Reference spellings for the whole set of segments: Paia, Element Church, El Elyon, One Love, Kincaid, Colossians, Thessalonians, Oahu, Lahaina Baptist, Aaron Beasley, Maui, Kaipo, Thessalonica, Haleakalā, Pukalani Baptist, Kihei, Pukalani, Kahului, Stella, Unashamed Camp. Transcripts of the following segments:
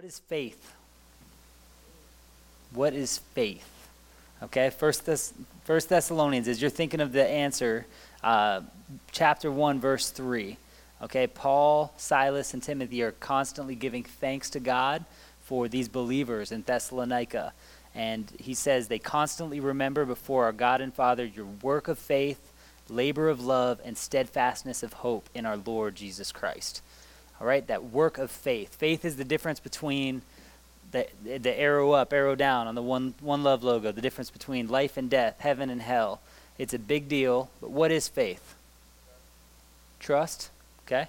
What is faith? What is faith? Okay, First Thessalonians, as you're thinking of the answer, chapter 1, verse 3. Okay, Paul, Silas, and Timothy are constantly giving thanks to God for these believers in Thessalonica. And he says, they constantly remember before our God and Father your work of faith, labor of love, and steadfastness of hope in our Lord Jesus Christ. All right, that work of faith. Faith is the difference between the arrow up, arrow down on the One Love logo, the difference between life and death, heaven and hell. It's a big deal, but what is faith? Trust, okay?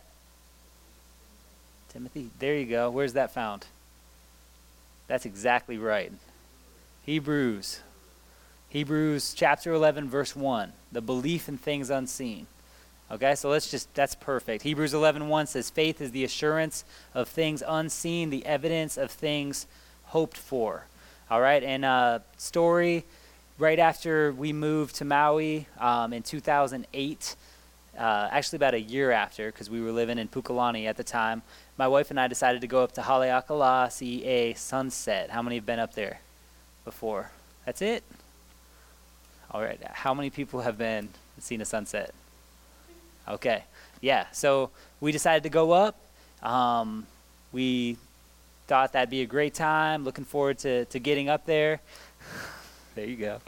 Timothy, there you go. Where's that found? That's exactly right. Hebrews chapter 11, verse 1, the belief in things unseen. Okay, so that's perfect. Hebrews 11:1 says, faith is the assurance of things unseen, the evidence of things hoped for. All right, and story, right after we moved to Maui in 2008, actually about a year after, because we were living in Pukalani at the time, my wife and I decided to go up to Haleakalā, CEA, Sunset. How many have been up there before? That's it? All right, how many people have been seen a sunset? Okay, yeah, so we decided to go up. We thought that'd be a great time, looking forward to getting up there. There you go,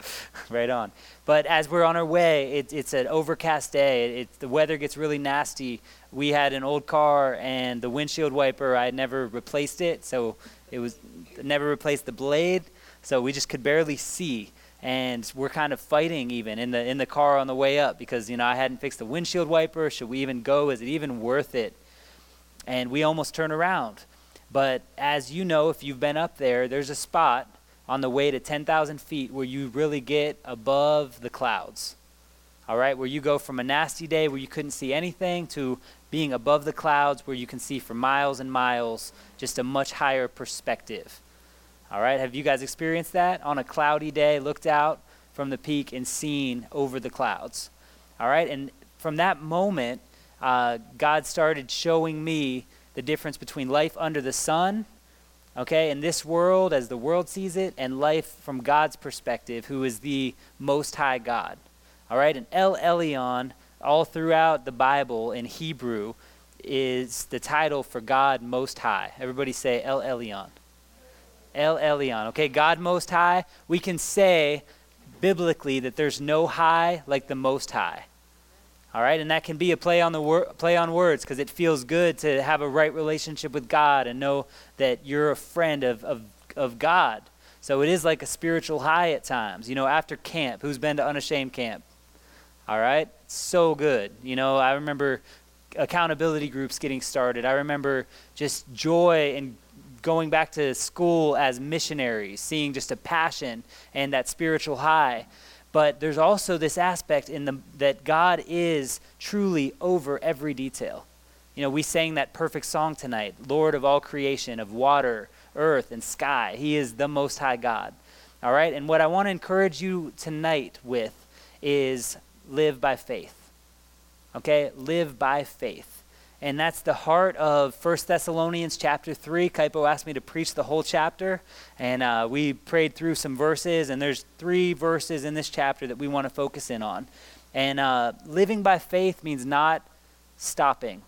right on. But as we're on our way, it's an overcast day. The weather gets really nasty. We had an old car and the windshield wiper, I had never replaced it, so it was never replaced the blade, so we just could barely see. And we're kind of fighting even in the car on the way up because, you know, I hadn't fixed the windshield wiper. Should we even go? Is it even worth it? And we almost turn around. But as you know, if you've been up there, there's a spot on the way to 10,000 feet where you really get above the clouds, all right, where you go from a nasty day where you couldn't see anything to being above the clouds where you can see for miles and miles, just a much higher perspective. All right, have you guys experienced that? On a cloudy day, looked out from the peak and seen over the clouds. All right, and from that moment, God started showing me the difference between life under the sun, okay, in this world as the world sees it, and life from God's perspective, who is the Most High God. All right, and El Elyon, all throughout the Bible in Hebrew, is the title for God Most High. Everybody say El Elyon. El Elyon, okay, God Most High. We can say biblically that there's no high like the Most High. All right, and that can be a play on words because it feels good to have a right relationship with God and know that you're a friend of God. So it is like a spiritual high at times. You know, after camp, who's been to Unashamed Camp? All right, so good. You know, I remember accountability groups getting started. I remember just joy and going back to school as missionaries, seeing just a passion and that spiritual high. But there's also this aspect in that God is truly over every detail. You know, we sang that perfect song tonight, Lord of all creation, of water, earth, and sky. He is the Most High God. All right, and what I want to encourage you tonight with is live by faith. Okay, live by faith. And that's the heart of 1 Thessalonians chapter 3. Kaipo asked me to preach the whole chapter, and we prayed through some verses, and there's 3 verses in this chapter that we want to focus in on. And living by faith means not stopping,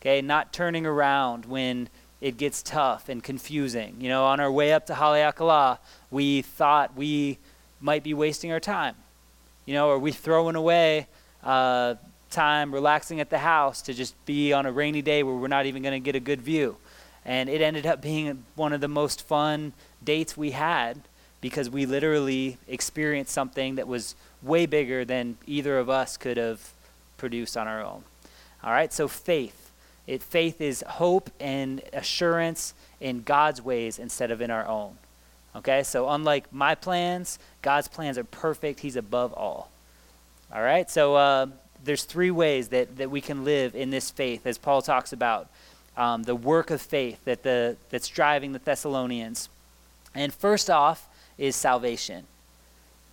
okay, not turning around when it gets tough and confusing. You know, on our way up to Haleakalā, we thought we might be wasting our time. You know, are we throwing away time relaxing at the house to just be on a rainy day where we're not even going to get a good view? And it ended up being one of the most fun dates we had because we literally experienced something that was way bigger than either of us could have produced on our own. All right, so faith is hope and assurance in God's ways instead of in our own. Okay, so unlike my plans, God's plans are perfect. He's above all. All right, so there's 3 ways that we can live in this faith, as Paul talks about the work of faith that's driving the Thessalonians. And first off is salvation.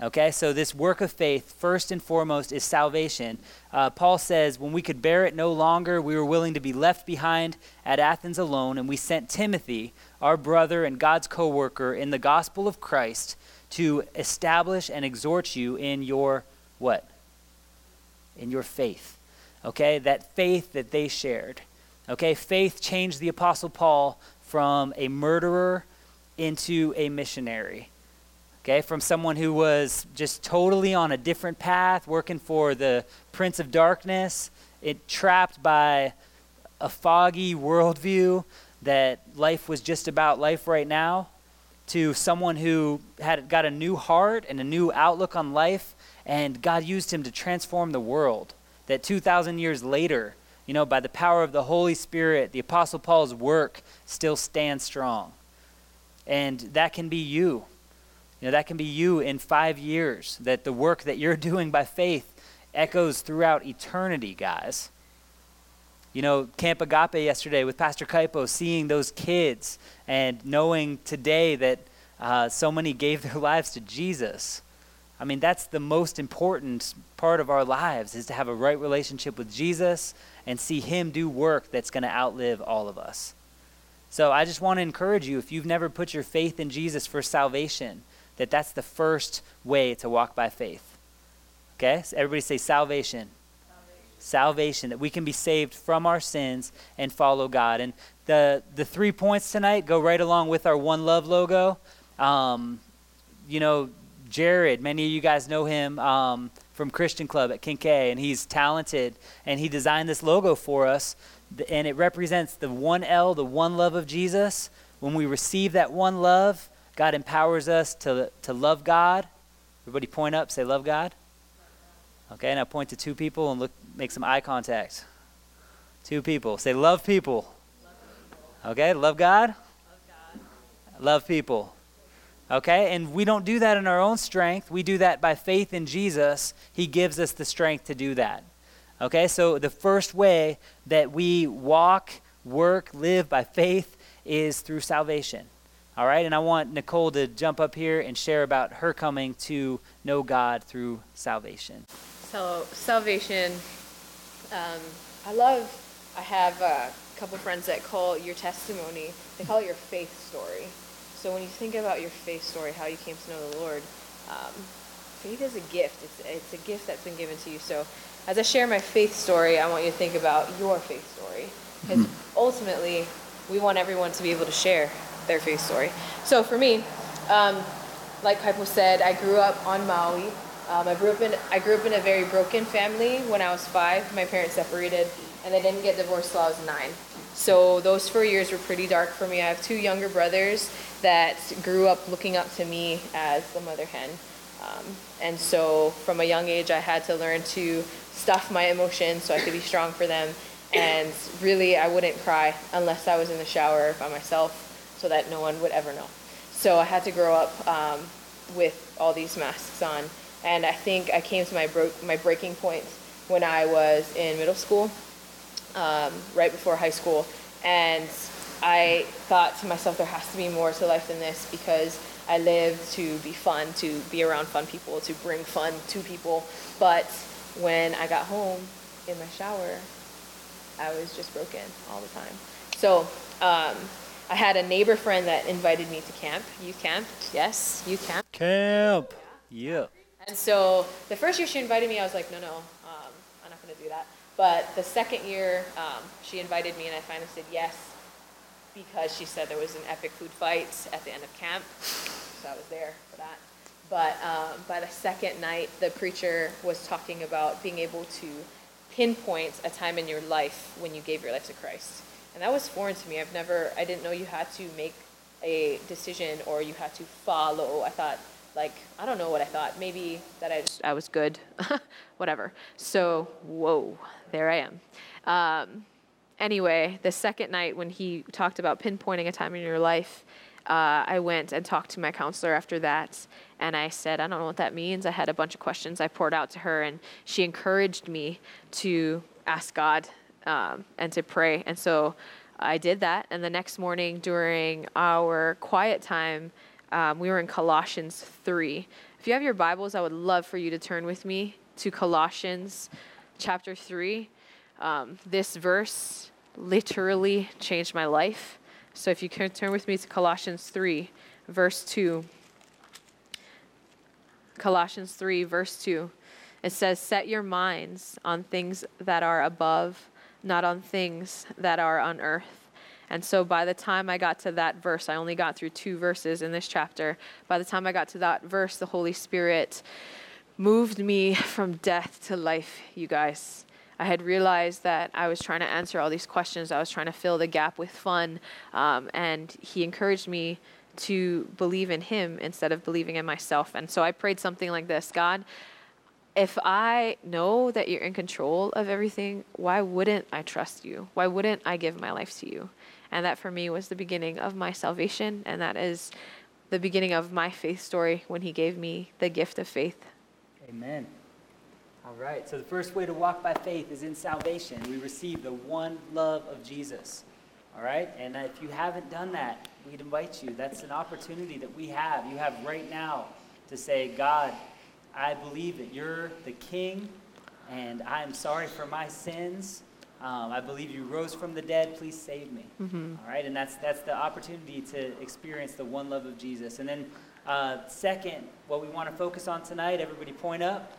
Okay, so this work of faith, first and foremost, is salvation. Paul says, when we could bear it no longer, we were willing to be left behind at Athens alone, and we sent Timothy, our brother and God's co-worker in the gospel of Christ, to establish and exhort you in your what? In your faith. Okay, that faith that they shared. Okay, faith changed the Apostle Paul from a murderer into a missionary. Okay, from someone who was just totally on a different path, working for the Prince of Darkness, trapped by a foggy worldview that life was just about life right now, to someone who had got a new heart and a new outlook on life, and God used him to transform the world. That 2,000 years later, you know, by the power of the Holy Spirit, the Apostle Paul's work still stands strong. And that can be you. You know, that can be you in 5 years, that the work that you're doing by faith echoes throughout eternity, guys. You know, Camp Agape yesterday with Pastor Kaipo, seeing those kids and knowing today that so many gave their lives to Jesus. I mean, that's the most important part of our lives, is to have a right relationship with Jesus and see him do work that's going to outlive all of us. So I just want to encourage you, if you've never put your faith in Jesus for salvation, that that's the first way to walk by faith. Okay? So everybody say salvation. Salvation, that we can be saved from our sins and follow God. And the 3 points tonight go right along with our One Love logo. You know, Jared, many of you guys know him from Christian Club at Kincaid, and he's talented, and he designed this logo for us, and it represents the one L, the one love of Jesus. When we receive that one love, God empowers us to love God. Everybody point up, say love God. Okay, now point to two people and look, make some eye contact. Two people, say love people. Love people. Okay, love God. Love God. Love people. Okay, and we don't do that in our own strength. We do that by faith in Jesus. He gives us the strength to do that. Okay, so the first way that we walk, work, live by faith is through salvation. All right, and I want Nicole to jump up here and share about her coming to know God through salvation. So salvation, I have a couple friends that call your testimony, they call it your faith story. So when you think about your faith story, how you came to know the Lord, faith is a gift. It's a gift that's been given to you. So as I share my faith story, I want you to think about your faith story. Because ultimately, we want everyone to be able to share their faith story. So for me, like Kaipo said, I grew up on Maui. I grew up in a very broken family. When I was 5, my parents separated, and they didn't get divorced till I was 9. So those 4 years were pretty dark for me. I have 2 younger brothers that grew up looking up to me as the mother hen. And so from a young age, I had to learn to stuff my emotions so I could be strong for them. And really, I wouldn't cry unless I was in the shower by myself, so that no one would ever know. So I had to grow up with all these masks on. And I think I came to my breaking point when I was in middle school, right before high school. And I thought to myself, there has to be more to life than this, because I lived to be fun, to be around fun people, to bring fun to people. But when I got home in my shower, I was just broken all the time. So I had a neighbor friend that invited me to camp, youth camp. Yes, youth camp. Camp. Yeah. And so the first year she invited me, I was like, no, I'm not going to do that. But the second year she invited me, and I finally said yes, because she said there was an epic food fight at the end of camp. So I was there for that. But by the second night, the preacher was talking about being able to pinpoint a time in your life when you gave your life to Christ. And that was foreign to me. I didn't know you had to make a decision or you had to follow. I thought, I don't know what I thought. Maybe that I was good, whatever. So, whoa, there I am. Anyway, the second night when he talked about pinpointing a time in your life, I went and talked to my counselor after that. And I said, I don't know what that means. I had a bunch of questions I poured out to her, and she encouraged me to ask God and to pray. And so I did that. And the next morning during our quiet time, we were in Colossians 3, If you have your Bibles, I would love for you to turn with me to Colossians chapter 3. This verse literally changed my life. So if you can turn with me to Colossians 3, verse 2. Colossians 3, verse 2. It says, "Set your minds on things that are above, not on things that are on earth." And so by the time I got to that verse, I only got through two verses in this chapter. By the time I got to that verse, the Holy Spirit moved me from death to life, you guys. I had realized that I was trying to answer all these questions. I was trying to fill the gap with fun. And he encouraged me to believe in him instead of believing in myself. And so I prayed something like this: God, if I know that you're in control of everything, why wouldn't I trust you? Why wouldn't I give my life to you? And that for me was the beginning of my salvation. And that is the beginning of my faith story when he gave me the gift of faith. Amen. All right. So the first way to walk by faith is in salvation. We receive the one love of Jesus. All right. And if you haven't done that, we'd invite you. That's an opportunity that we have. You have right now to say, God, I believe that you're the King, and I am sorry for my sins. I believe you rose from the dead. Please save me. Mm-hmm. All right, and that's the opportunity to experience the one love of Jesus. And then second, what we want to focus on tonight, everybody point up.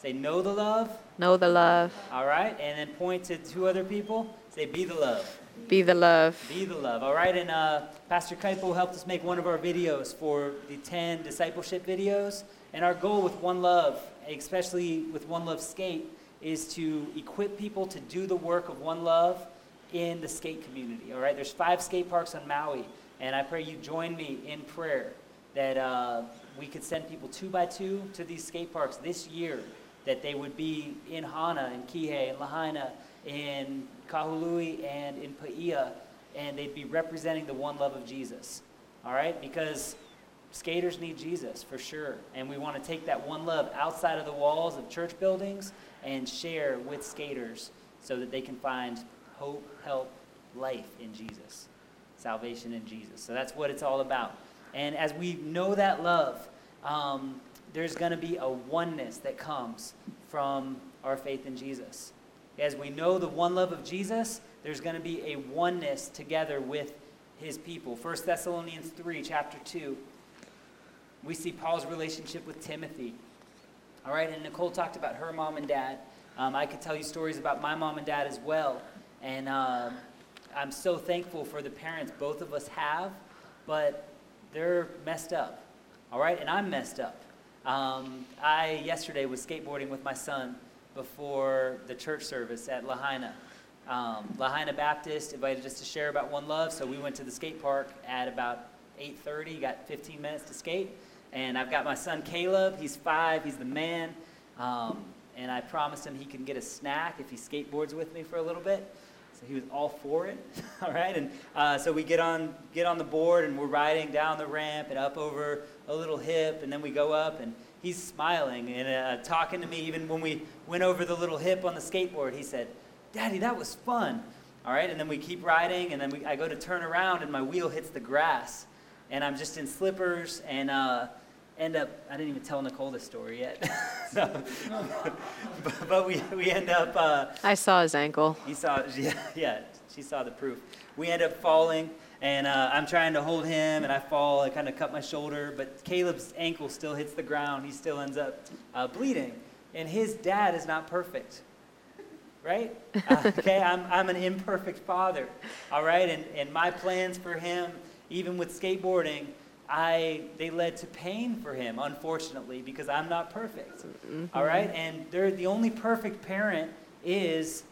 Say, know the love. Know the love. All right, and then point to two other people. Say, be the love. Be the love. Be the love. All right, and Pastor Kaipo helped us make one of our videos for the 10 discipleship videos. And our goal with One Love, especially with One Love Skate, is to equip people to do the work of One Love in the skate community, all right? There's 5 skate parks on Maui, and I pray you join me in prayer that we could send people 2 by 2 to these skate parks this year, that they would be in Hana, in Kihei, in Lahaina, in Kahului, and in Paia, and they'd be representing the one love of Jesus, all right? Because skaters need Jesus, for sure. And we want to take that one love outside of the walls of church buildings and share with skaters so that they can find hope, help, life in Jesus, salvation in Jesus. So that's what it's all about. And as we know that love, there's going to be a oneness that comes from our faith in Jesus. As we know the one love of Jesus, there's going to be a oneness together with his people. 1 Thessalonians 3, chapter 2. We see Paul's relationship with Timothy. All right, and Nicole talked about her mom and dad. I could tell you stories about my mom and dad as well. And I'm so thankful for the parents both of us have, but they're messed up. All right, and I'm messed up. I yesterday was skateboarding with my son before the church service at Lahaina. Lahaina Baptist invited us to share about One Love, so we went to the skate park at about 8:30, got 15 minutes to skate. And I've got my son Caleb, he's 5, he's the man, and I promised him he can get a snack if he skateboards with me for a little bit, so he was all for it, all right? And so we get on the board, and we're riding down the ramp and up over a little hip, and then we go up, and he's smiling and talking to me. Even when we went over the little hip on the skateboard, he said, "Daddy, that was fun," all right? And then we keep riding, and then I go to turn around, and my wheel hits the grass, and I'm just in slippers, and end up, I didn't even tell Nicole this story yet. So, but we end up. I saw his ankle. He saw, yeah, she saw the proof. We end up falling, and I'm trying to hold him, and I fall. I kind of cut my shoulder, but Caleb's ankle still hits the ground. He still ends up bleeding, and his dad is not perfect, right? Okay, I'm an imperfect father, all right? And my plans for him, even with skateboarding, they led to pain for him, unfortunately, because I'm not perfect, mm-hmm. All right? And the only perfect parent is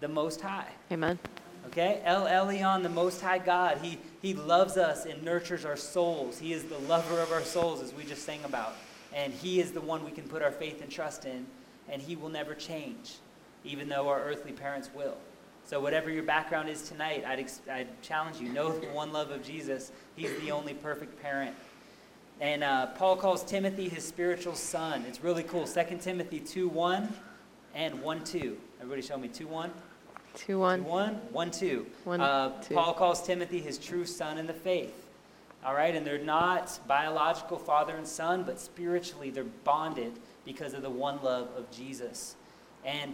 the Most High. Amen. Okay? El Elyon, the Most High God. He loves us and nurtures our souls. He is the lover of our souls, as we just sang about. And he is the one we can put our faith and trust in, and he will never change, even though our earthly parents will. So whatever your background is tonight, I'd challenge you, know the one love of Jesus. He's the only perfect parent. And Paul calls Timothy his spiritual son. It's really cool. 2 Timothy 2:1 and 1:2. Everybody show me 2:1. 2:1. 1:2. Paul calls Timothy his true son in the faith. all right? And they're not biological father and son, but spiritually they're bonded because of the one love of Jesus. And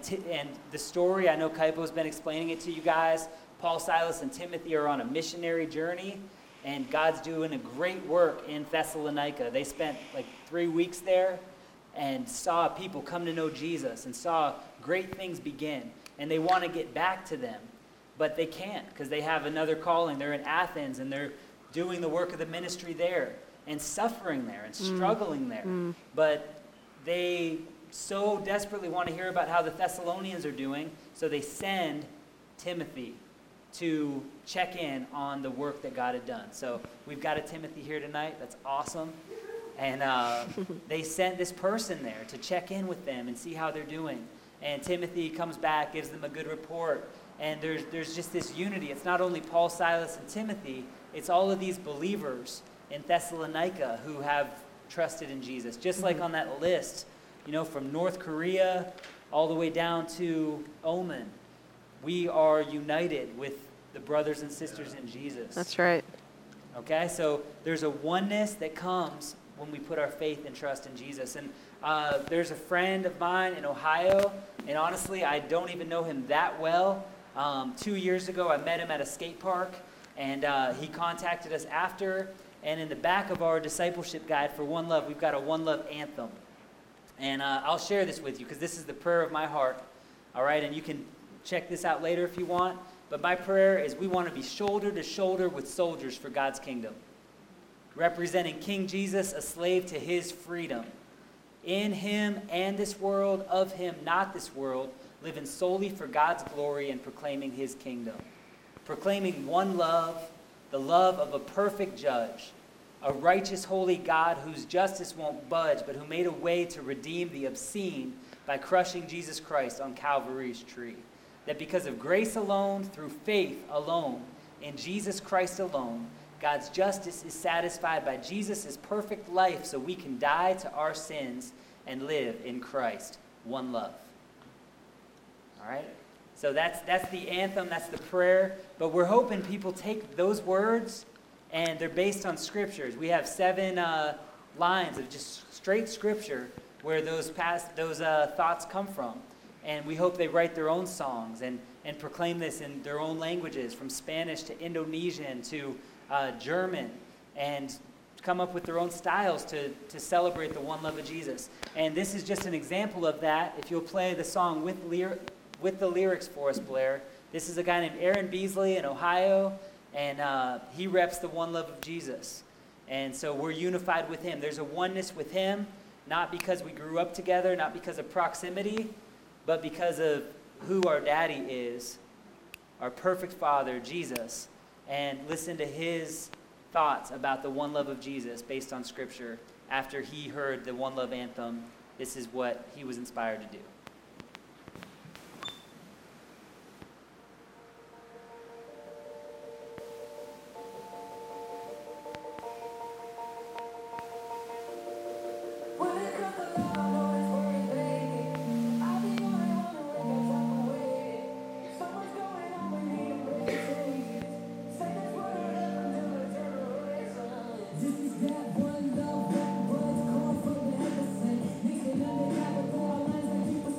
the story, I know Kaipo's been explaining it to you guys. Paul, Silas, and Timothy are on a missionary journey, and God's doing a great work in Thessalonica. They spent like 3 weeks there and saw people come to know Jesus and saw great things begin. And they want to get back to them, but they can't because they have another calling. They're in Athens, and they're doing the work of the ministry there and suffering there and struggling there. But they so desperately want to hear about how the Thessalonians are doing, so they send Timothy to check in on the work that God had done. So we've got a Timothy here tonight. That's awesome. And they sent this person there to check in with them and see how they're doing. And Timothy comes back, gives them a good report. And there's just this unity. It's not only Paul, Silas, and Timothy. It's all of these believers in Thessalonica who have trusted in Jesus. Just like on that list, you know, from North Korea all the way down to Oman, we are united with the brothers and sisters in Jesus. That's right. Okay, so there's a oneness that comes when we put our faith and trust in Jesus. And there's a friend of mine in Ohio, and honestly, I don't even know him that well. 2 years ago, I met him at a skate park, and he contacted us after. And in the back of our discipleship guide for One Love, we've got a One Love anthem. And I'll share this with you because this is the prayer of my heart. All right, and you can check this out later if you want. But my prayer is we want to be shoulder to shoulder with soldiers for God's kingdom, representing King Jesus, a slave to his freedom. In him and this world, of him, not this world, living solely for God's glory and proclaiming his kingdom. Proclaiming one love, the love of a perfect judge, a righteous, holy God whose justice won't budge, but who made a way to redeem the obscene by crushing Jesus Christ on Calvary's tree. That because of grace alone, through faith alone, in Jesus Christ alone, God's justice is satisfied by Jesus' perfect life so we can die to our sins and live in Christ. One love. All right? So that's the anthem, that's the prayer. But we're hoping people take those words, and they're based on scriptures. We have 7 lines of just straight scripture where those thoughts come from. And we hope they write their own songs and proclaim this in their own languages, from Spanish to Indonesian to German, and come up with their own styles to celebrate the one love of Jesus. And this is just an example of that. If you'll play the song with the lyrics for us, Blair. This is a guy named Aaron Beasley in Ohio, and he reps the one love of Jesus. And so we're unified with him. There's a oneness with him, not because we grew up together, not because of proximity, but because of who our daddy is, our perfect father, Jesus, and listen to his thoughts about the one love of Jesus based on scripture. After he heard the one love anthem, this is what he was inspired to do. One love, one blood, call from heaven, making all the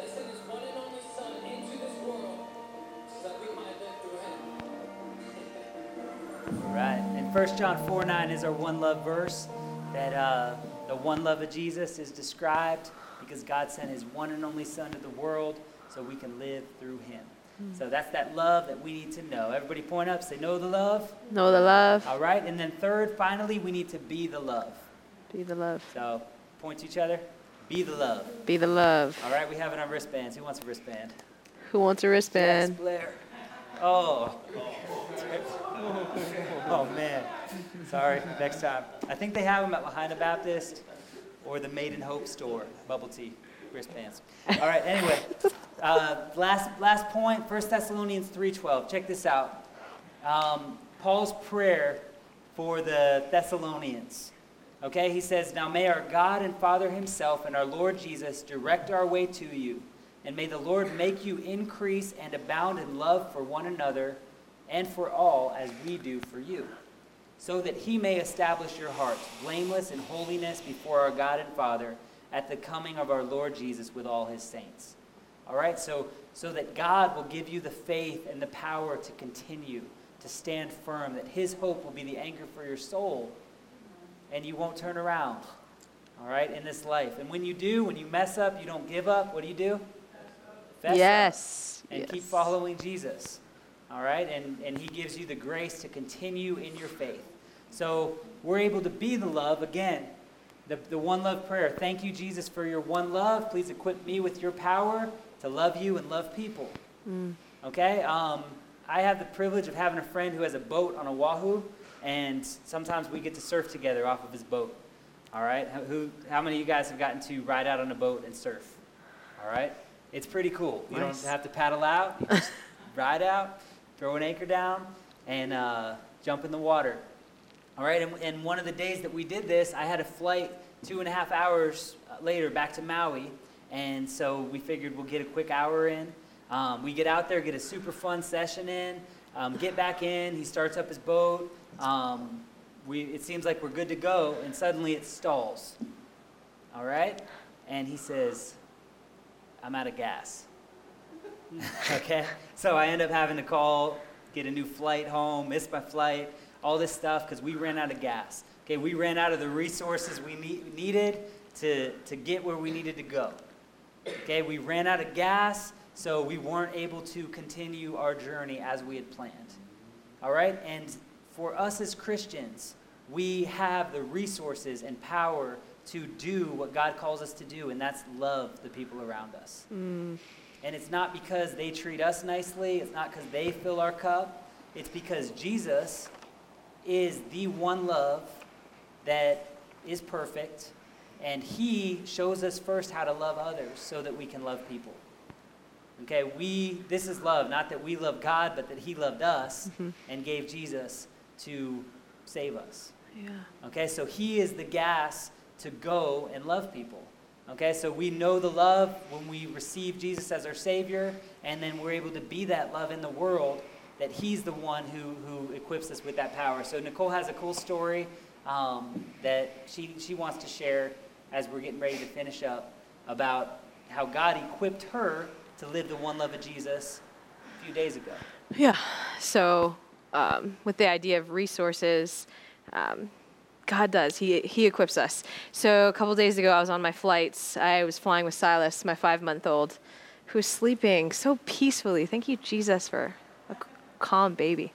that he sent his one and only son into this world so that we might live through him. All right. And 1 John 4:9 is our one love verse, that the one love of Jesus is described because God sent his one and only son to the world so we can live through him. So that's that love that we need to know. Everybody point up. Say, know the love. Know the love. All right. And then third, finally, we need to be the love. Be the love. So point to each other. Be the love. Be the love. All right. We have it on wristbands. Who wants a wristband? Who wants a wristband? Yes, Blair. Oh. Oh, man. Sorry. Next time. I think they have them at Lahaina Baptist or the Maiden Hope store. Bubble tea. Wristbands. All right, anyway, last point, 1 Thessalonians 3:12. Check this out. Paul's prayer for the Thessalonians. Okay, he says, now may our God and Father himself and our Lord Jesus direct our way to you, and may the Lord make you increase and abound in love for one another and for all as we do for you, so that he may establish your hearts blameless in holiness before our God and Father, at the coming of our Lord Jesus with all his saints. All right, so that God will give you the faith and the power to continue, to stand firm, that his hope will be the anchor for your soul, and you won't turn around, all right, in this life. And when you do, when you mess up, you don't give up, what do you do? Fess yes. Up and yes. Keep following Jesus, all right? And he gives you the grace to continue in your faith. So we're able to be the love again. The one love prayer. Thank you, Jesus, for your one love. Please equip me with your power to love you and love people. Mm. Okay? I have the privilege of having a friend who has a boat on Oahu, and sometimes we get to surf together off of his boat. All right? How many of you guys have gotten to ride out on a boat and surf? All right? It's pretty cool. You nice. Don't have to paddle out. You just ride out, throw an anchor down, and jump in the water. All right, and one of the days that we did this, I had a flight 2.5 hours later back to Maui, and so we figured we'll get a quick hour in. We get out there, get a super fun session in, get back in. He starts up his boat. It seems like we're good to go, and suddenly it stalls. All right, and he says, "I'm out of gas." Okay, so I end up having to call, get a new flight home, miss my flight. All this stuff because we ran out of gas. Okay, we ran out of the resources we needed to get where we needed to go. Okay, we ran out of gas, so we weren't able to continue our journey as we had planned. All right, and for us as Christians, we have the resources and power to do what God calls us to do, and that's love the people around us. Mm. And it's not because they treat us nicely. It's not because they fill our cup. It's because Jesus is the one love that is perfect, and he shows us first how to love others so that we can love people. Okay, this is love, not that we love God, but that he loved us and gave Jesus to save us. Yeah. Okay, so he is the gas to go and love people. Okay, so we know the love when we receive Jesus as our Savior, and then we're able to be that love in the world, that he's the one who equips us with that power. So Nicole has a cool story that she wants to share as we're getting ready to finish up about how God equipped her to live the one love of Jesus a few days ago. Yeah, so with the idea of resources, God does. He equips us. So a couple days ago, I was on my flights. I was flying with Silas, my 5-month-old, who's sleeping so peacefully. Thank you, Jesus, for calm baby.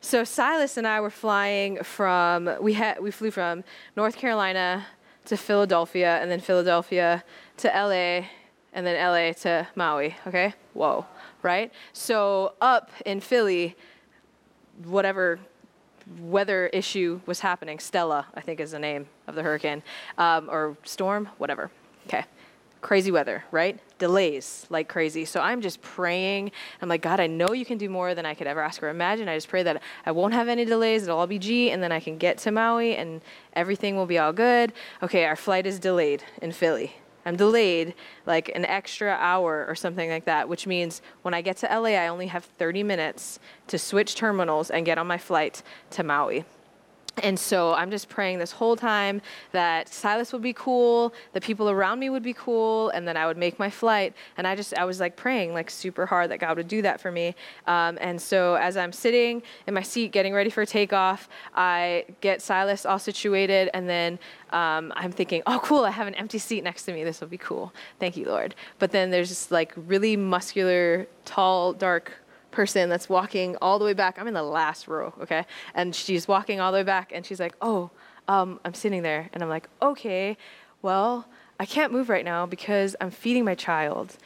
So Silas and I were flying we flew from North Carolina to Philadelphia, and then Philadelphia to LA, and then LA to Maui. Okay. Whoa. Right. So up in Philly, whatever weather issue was happening, Stella, I think is the name of the hurricane, or storm, whatever. Okay. Crazy weather, right? Delays like crazy. So I'm just praying. I'm like, God, I know you can do more than I could ever ask or imagine. I just pray that I won't have any delays. It'll all be G, and then I can get to Maui, and everything will be all good. Okay, our flight is delayed in Philly. I'm delayed like an extra hour or something like that, which means when I get to LA, I only have 30 minutes to switch terminals and get on my flight to Maui. And so I'm just praying this whole time that Silas would be cool, the people around me would be cool, and then I would make my flight. And I was like praying like super hard that God would do that for me. And so as I'm sitting in my seat getting ready for takeoff, I get Silas all situated, and then I'm thinking, oh, cool, I have an empty seat next to me. This will be cool. Thank you, Lord. But then there's this like really muscular, tall, dark person that's walking all the way back. I'm in the last row, okay? And she's walking all the way back, and she's like, oh, I'm sitting there. And I'm like, okay, well, I can't move right now because I'm feeding my child.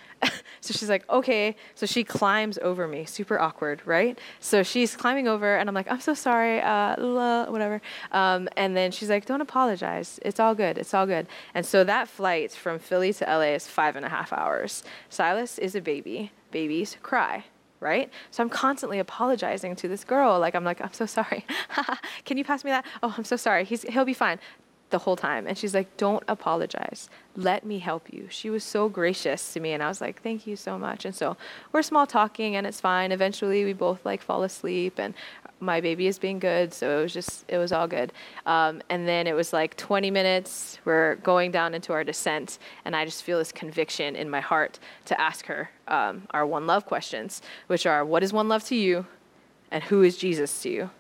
So she's like, okay. So she climbs over me, super awkward, right? So she's climbing over, and I'm like, I'm so sorry, whatever. And then she's like, don't apologize. It's all good. It's all good. And so that flight from Philly to LA is 5.5 hours. Silas is a baby. Babies cry, right? So I'm constantly apologizing to this girl. Like, I'm like, I'm so sorry. Can you pass me that? Oh, I'm so sorry. He'll be fine. The whole time. And she's like, don't apologize. Let me help you. She was so gracious to me. And I was like, thank you so much. And so we're small talking, and it's fine. Eventually we both like fall asleep, and my baby is being good. So it was all good. And then it was like 20 minutes. We're going down into our descent. And I just feel this conviction in my heart to ask her our One Love questions, which are, what is One Love to you? And who is Jesus to you?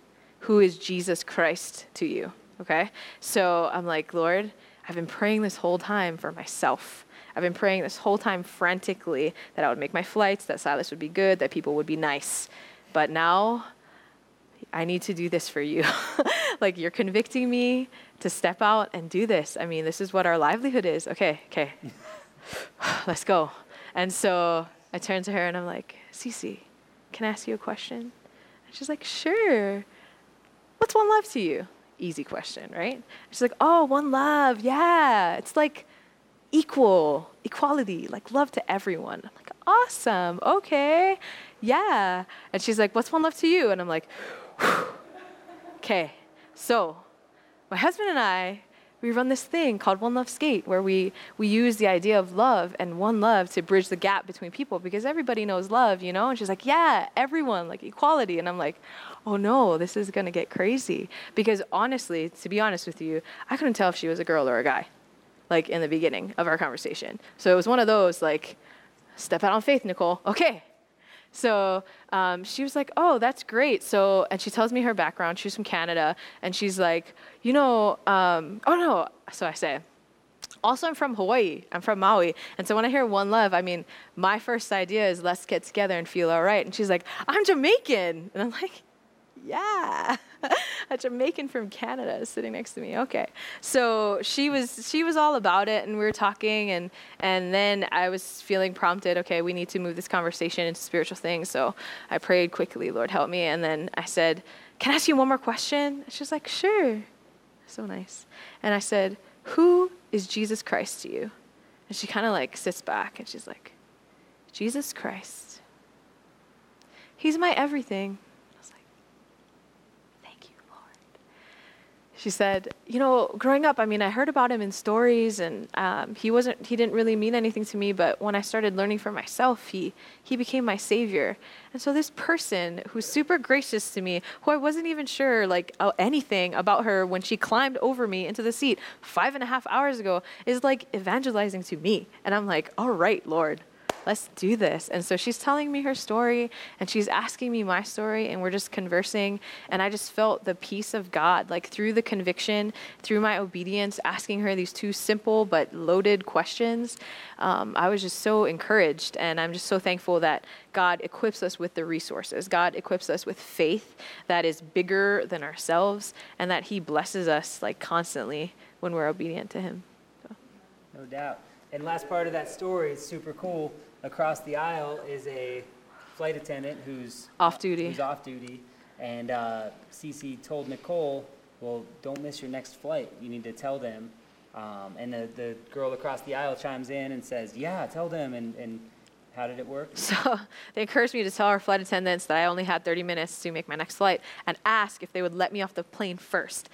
Who is Jesus Christ to you? Okay, so I'm like, Lord, I've been praying this whole time for myself. I've been praying this whole time frantically that I would make my flights, that Silas would be good, that people would be nice. But now I need to do this for you. Like, you're convicting me to step out and do this. I mean, this is what our livelihood is. Okay, let's go. And so I turn to her and I'm like, Cece, can I ask you a question? And she's like, sure. What's One Love to you? Easy question, right? She's like, oh, One Love, yeah. It's like equality, like love to everyone. I'm like, awesome, okay, yeah. And she's like, what's One Love to you? And I'm like, okay. So my husband and I, we run this thing called One Love Skate, where we use the idea of love and one love to bridge the gap between people, because everybody knows love, you know? And she's like, yeah, everyone, like equality. And I'm like, oh no, this is gonna get crazy. Because honestly, to be honest with you, I couldn't tell if she was a girl or a guy, like in the beginning of our conversation. So it was one of those like, step out on faith, Nicole, okay. So she was like, oh, that's great. So, and she tells me her background. She's from Canada. And she's like, you know, oh no. So I say, also, I'm from Hawaii. I'm from Maui. And so when I hear One Love, I mean, my first idea is let's get together and feel all right. And she's like, I'm Jamaican. And I'm like, yeah, a Jamaican from Canada is sitting next to me. Okay. So she was all about it, and we were talking, and then I was feeling prompted, okay, we need to move this conversation into spiritual things. So I prayed quickly, Lord, help me. And then I said, can I ask you one more question? And she's like, sure. So nice. And I said, who is Jesus Christ to you? And she kind of like sits back, and she's like, Jesus Christ. He's my everything. She said, you know, growing up, I mean, I heard about him in stories, and he didn't really mean anything to me, but when I started learning for myself, he became my savior. And so this person who's super gracious to me, who I wasn't even sure like anything about her when she climbed over me into the seat 5.5 hours ago, is like evangelizing to me. And I'm like, all right, Lord, let's do this. And so she's telling me her story, and she's asking me my story, and we're just conversing. And I just felt the peace of God, like through the conviction, through my obedience, asking her these two simple but loaded questions. I was just so encouraged, and I'm just so thankful that God equips us with the resources. God equips us with faith that is bigger than ourselves, and that he blesses us like constantly when we're obedient to him. So. No doubt. And last part of that story is super cool. Across the aisle is a flight attendant who's off duty. And Cece told Nicole, well, don't miss your next flight. You need to tell them. And the girl across the aisle chimes in and says, yeah, tell them. And how did it work? So they encouraged me to tell our flight attendants that I only had 30 minutes to make my next flight, and ask if they would let me off the plane first.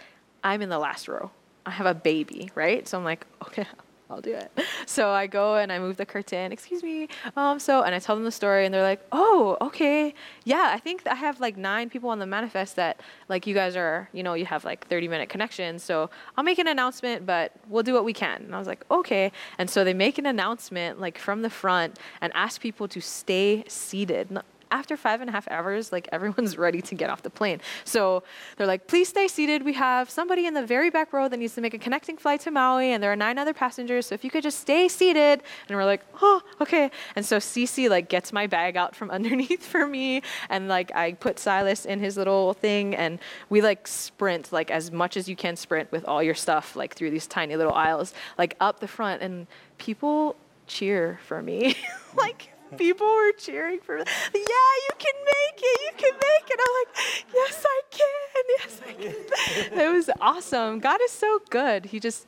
I'm in the last row. I have a baby, right? So I'm like, okay, I'll do it. So I go and I move the curtain, excuse me. And I tell them the story, and they're like, oh, okay. Yeah, I think I have like 9 people on the manifest that like you guys are, you know, you have like 30-minute connections. So I'll make an announcement, but we'll do what we can. And I was like, okay. And so they make an announcement like from the front and ask people to stay seated. After 5.5 hours, like everyone's ready to get off the plane. So they're like, please stay seated. We have somebody in the very back row that needs to make a connecting flight to Maui, and there are 9 other passengers. So if you could just stay seated. And we're like, oh, okay. And so Cece like gets my bag out from underneath for me. And like, I put Silas in his little thing, and we like sprint, like as much as you can sprint with all your stuff, like through these tiny little aisles, like up the front, and people cheer for me. Like, people were cheering for me. Yeah, you can make it. You can make it. I'm like, yes, I can. Yes, I can. It was awesome. God is so good. He just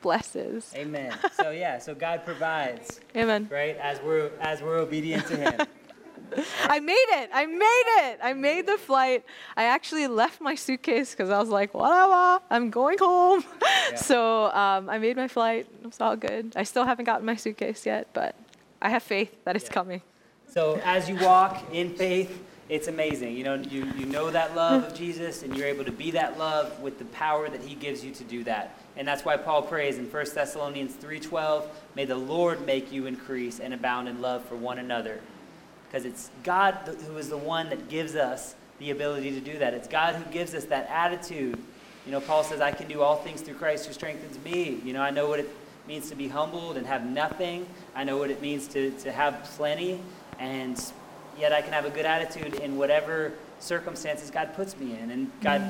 blesses. Amen. So yeah, so God provides. Amen. Right? As we're obedient to him. I made it. I made the flight. I actually left my suitcase because I was like, whatever, I'm going home. Yeah. So I made my flight. It was all good. I still haven't gotten my suitcase yet, but I have faith that it's coming. So as you walk in faith, it's amazing. You know, you know that love of Jesus, and you're able to be that love with the power that he gives you to do that. And that's why Paul prays in 1 Thessalonians 3:12, may the Lord make you increase and abound in love for one another. Because it's God who is the one that gives us the ability to do that. It's God who gives us that attitude. You know, Paul says, I can do all things through Christ who strengthens me. You know, I know what it means to be humbled and have nothing. I know what it means to have plenty, and yet I can have a good attitude in whatever circumstances God puts me in. And God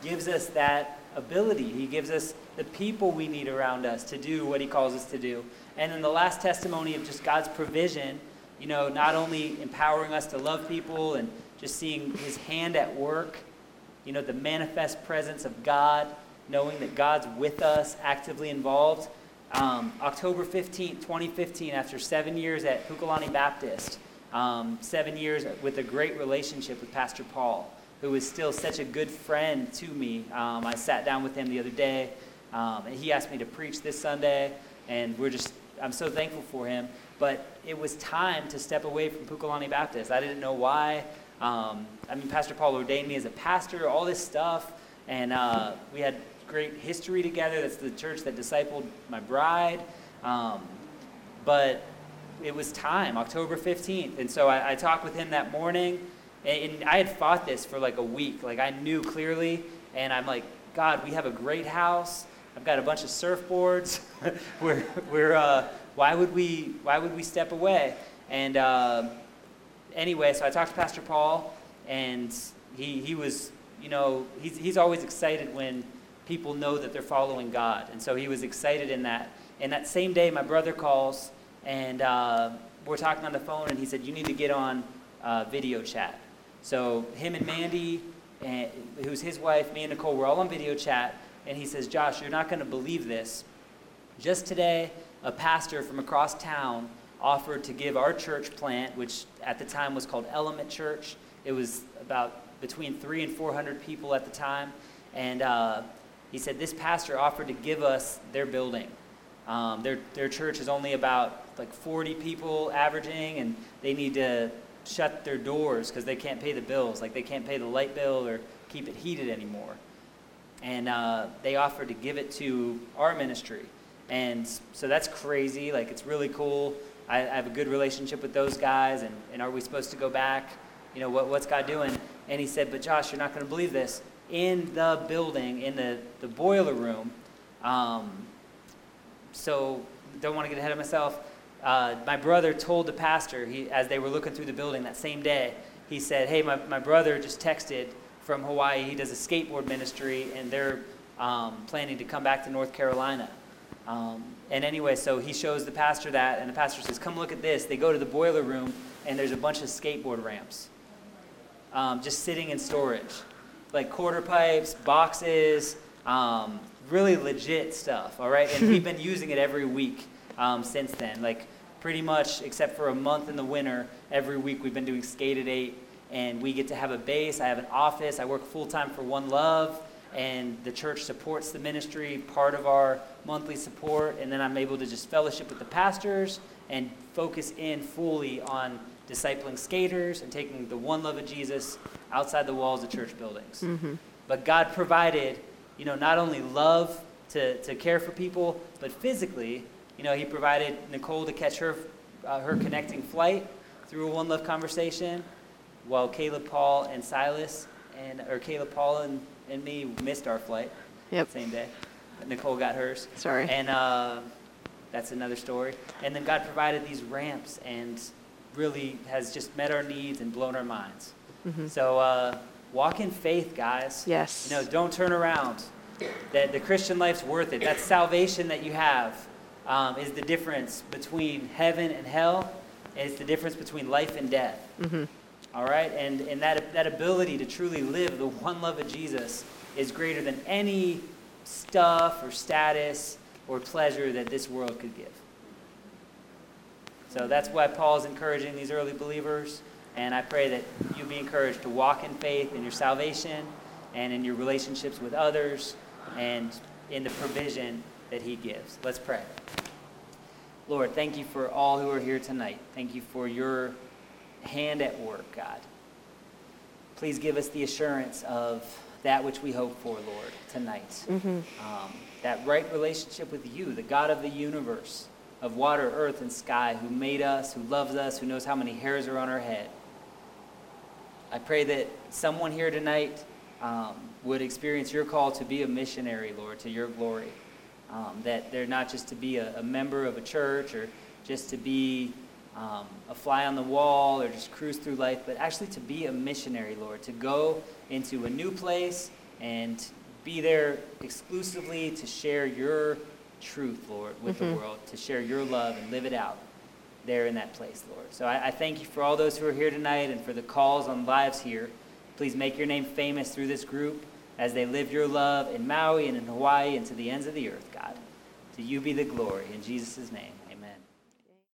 gives us that ability. He gives us the people we need around us to do what he calls us to do. And then the last testimony of just God's provision, you know, not only empowering us to love people and just seeing his hand at work, you know, the manifest presence of God, knowing that God's with us, actively involved. October 15, 2015, after 7 years at Pukalani Baptist, 7 years with a great relationship with Pastor Paul, who is still such a good friend to me. I sat down with him the other day, and he asked me to preach this Sunday, and I'm so thankful for him. But it was time to step away from Pukalani Baptist. I didn't know why. Pastor Paul ordained me as a pastor, all this stuff, and we had great history together. That's the church that discipled my bride. But it was time, October 15th. And so I talked with him that morning, and I had fought this for like a week. Like, I knew clearly, and I'm like, God, we have a great house. I've got a bunch of surfboards. Why would we step away? And anyway, so I talked to Pastor Paul, and he was, you know, he's always excited when people know that they're following God. And so he was excited in that. And that same day, my brother calls, and we're talking on the phone, and he said, you need to get on video chat. So him and Mandy, who's his wife, me and Nicole, were all on video chat. And he says, Josh, you're not going to believe this. Just today, a pastor from across town offered to give our church plant, which at the time was called Element Church. It was about between 300 and 400 people at the time. And he said, this pastor offered to give us their building. Their church is only about like 40 people averaging, and they need to shut their doors because they can't pay the bills. Like, they can't pay the light bill or keep it heated anymore. And they offered to give it to our ministry. And so that's crazy. Like, it's really cool. I have a good relationship with those guys, and are we supposed to go back? You know, what's God doing? And he said, but Josh, you're not going to believe this. In the building, in the boiler room. So don't want to get ahead of myself. My brother told the pastor, as they were looking through the building that same day, he said, hey, my brother just texted from Hawaii. He does a skateboard ministry, and they're planning to come back to North Carolina. And anyway, so he shows the pastor that, and the pastor says, come look at this. They go to the boiler room, and there's a bunch of skateboard ramps just sitting in storage. Like quarter pipes, boxes, really legit stuff, all right? And we've been using it every week since then. Like, pretty much, except for a month in the winter, every week we've been doing Skate at 8, and we get to have a base. I have an office. I work full-time for One Love, and the church supports the ministry, part of our monthly support, and then I'm able to just fellowship with the pastors and focus in fully on discipling skaters and taking the one love of Jesus outside the walls of church buildings. Mm-hmm. But God provided, you know, not only love to care for people, but physically, you know, he provided Nicole to catch her connecting flight through a One Love conversation, while Caleb, Paul, and Silas, Caleb, Paul, and me missed our flight. Yep. Same day. Nicole got hers. Sorry. And that's another story. And then God provided these ramps and really has just met our needs and blown our minds. Mm-hmm. So walk in faith, guys. Yes. You know, don't turn around. That the Christian life's worth it. That salvation that you have is the difference between heaven and hell. And it's the difference between life and death. Mm-hmm. All right? And that ability to truly live the one love of Jesus is greater than any stuff or status or pleasure that this world could give. So that's why Paul's encouraging these early believers, and I pray that you be encouraged to walk in faith in your salvation and in your relationships with others and in the provision that he gives. Let's pray. Lord, thank you for all who are here tonight. Thank you for your hand at work, God. Please give us the assurance of that which we hope for, Lord, tonight. Mm-hmm. That right relationship with you, the God of the universe, of water, earth, and sky, who made us, who loves us, who knows how many hairs are on our head. I pray that someone here tonight would experience your call to be a missionary, Lord, to your glory. That they're not just to be a member of a church or just to be a fly on the wall or just cruise through life, but actually to be a missionary, Lord, to go into a new place and be there exclusively to share your truth, Lord, with mm-hmm. the world, to share your love and live it out there in that place, Lord. So I thank you for all those who are here tonight and for the calls on lives here. Please make your name famous through this group as they live your love in Maui and in Hawaii and to the ends of the earth, God. To you be the glory in Jesus' name.